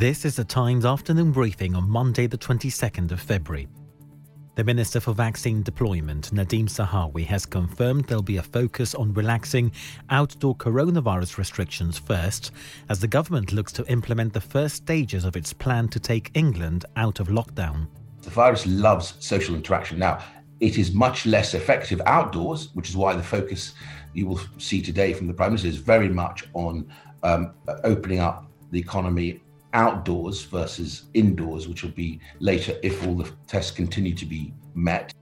This is the Times afternoon briefing on Monday the 22nd of February. The Minister for Vaccine Deployment, Nadeem Sahawi, has confirmed there'll be a focus on relaxing outdoor coronavirus restrictions first, as the government looks to implement the first stages of its plan to take England out of lockdown. The virus loves social interaction. Now, it is much less effective outdoors, which is why the focus you will see today from the Prime Minister is very much on opening up the economy outdoors versus indoors, which will be later if all the tests continue to be met.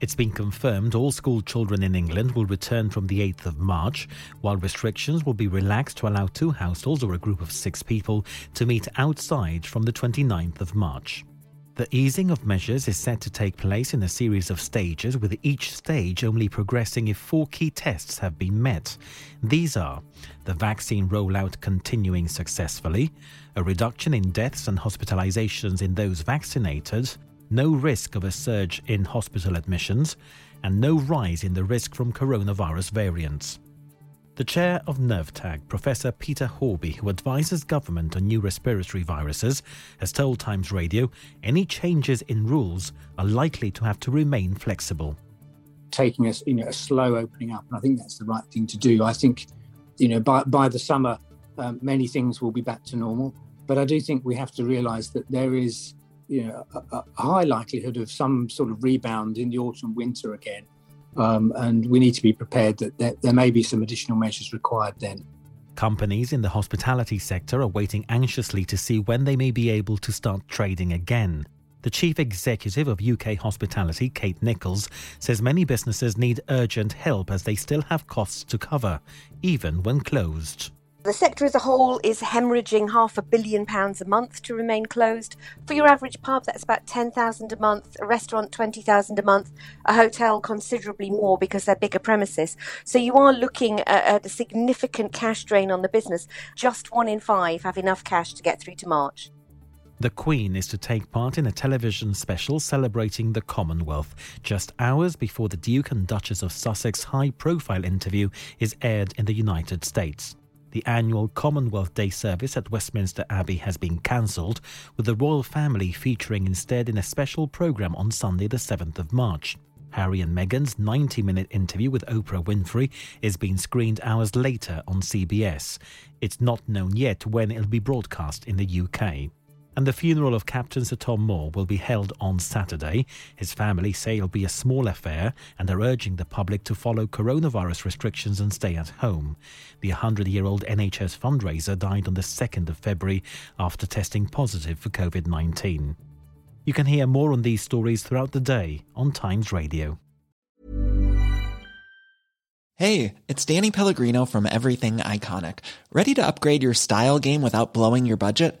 It's been confirmed all school children in England will return from the 8th of March, while restrictions will be relaxed to allow two households or a group of six people to meet outside from the 29th of March. The easing of measures is set to take place in a series of stages, with each stage only progressing if four key tests have been met. These are the vaccine rollout continuing successfully, a reduction in deaths and hospitalisations in those vaccinated, no risk of a surge in hospital admissions, and no rise in the risk from coronavirus variants. The chair of NERVTAG, Professor Peter Horby, who advises government on new respiratory viruses, has told Times Radio any changes in rules are likely to have to remain flexible. Taking a slow opening up, and I think that's the right thing to do. I think by the summer, many things will be back to normal. But I do think we have to realise that there is a high likelihood of some sort of rebound in the autumn, winter again. And we need to be prepared that there may be some additional measures required then. Companies in the hospitality sector are waiting anxiously to see when they may be able to start trading again. The chief executive of UK Hospitality, Kate Nichols, says many businesses need urgent help as they still have costs to cover, even when closed. The sector as a whole is hemorrhaging £500 million a month to remain closed. For your average pub, that's about £10,000 a month, a restaurant £20,000 a month, a hotel considerably more because they're bigger premises. So you are looking at a significant cash drain on the business. Just 1 in 5 have enough cash to get through to March. The Queen is to take part in a television special celebrating the Commonwealth, just hours before the Duke and Duchess of Sussex high-profile interview is aired in the United States. The annual Commonwealth Day service at Westminster Abbey has been cancelled, with the royal family featuring instead in a special programme on Sunday the 7th of March. Harry and Meghan's 90-minute interview with Oprah Winfrey is being screened hours later on CBS. It's not known yet when it'll be broadcast in the UK. And the funeral of Captain Sir Tom Moore will be held on Saturday. His family say it'll be a small affair and are urging the public to follow coronavirus restrictions and stay at home. The 100-year-old NHS fundraiser died on the 2nd of February after testing positive for COVID-19. You can hear more on these stories throughout the day on Times Radio. Hey, it's Danny Pellegrino from Everything Iconic. Ready to upgrade your style game without blowing your budget?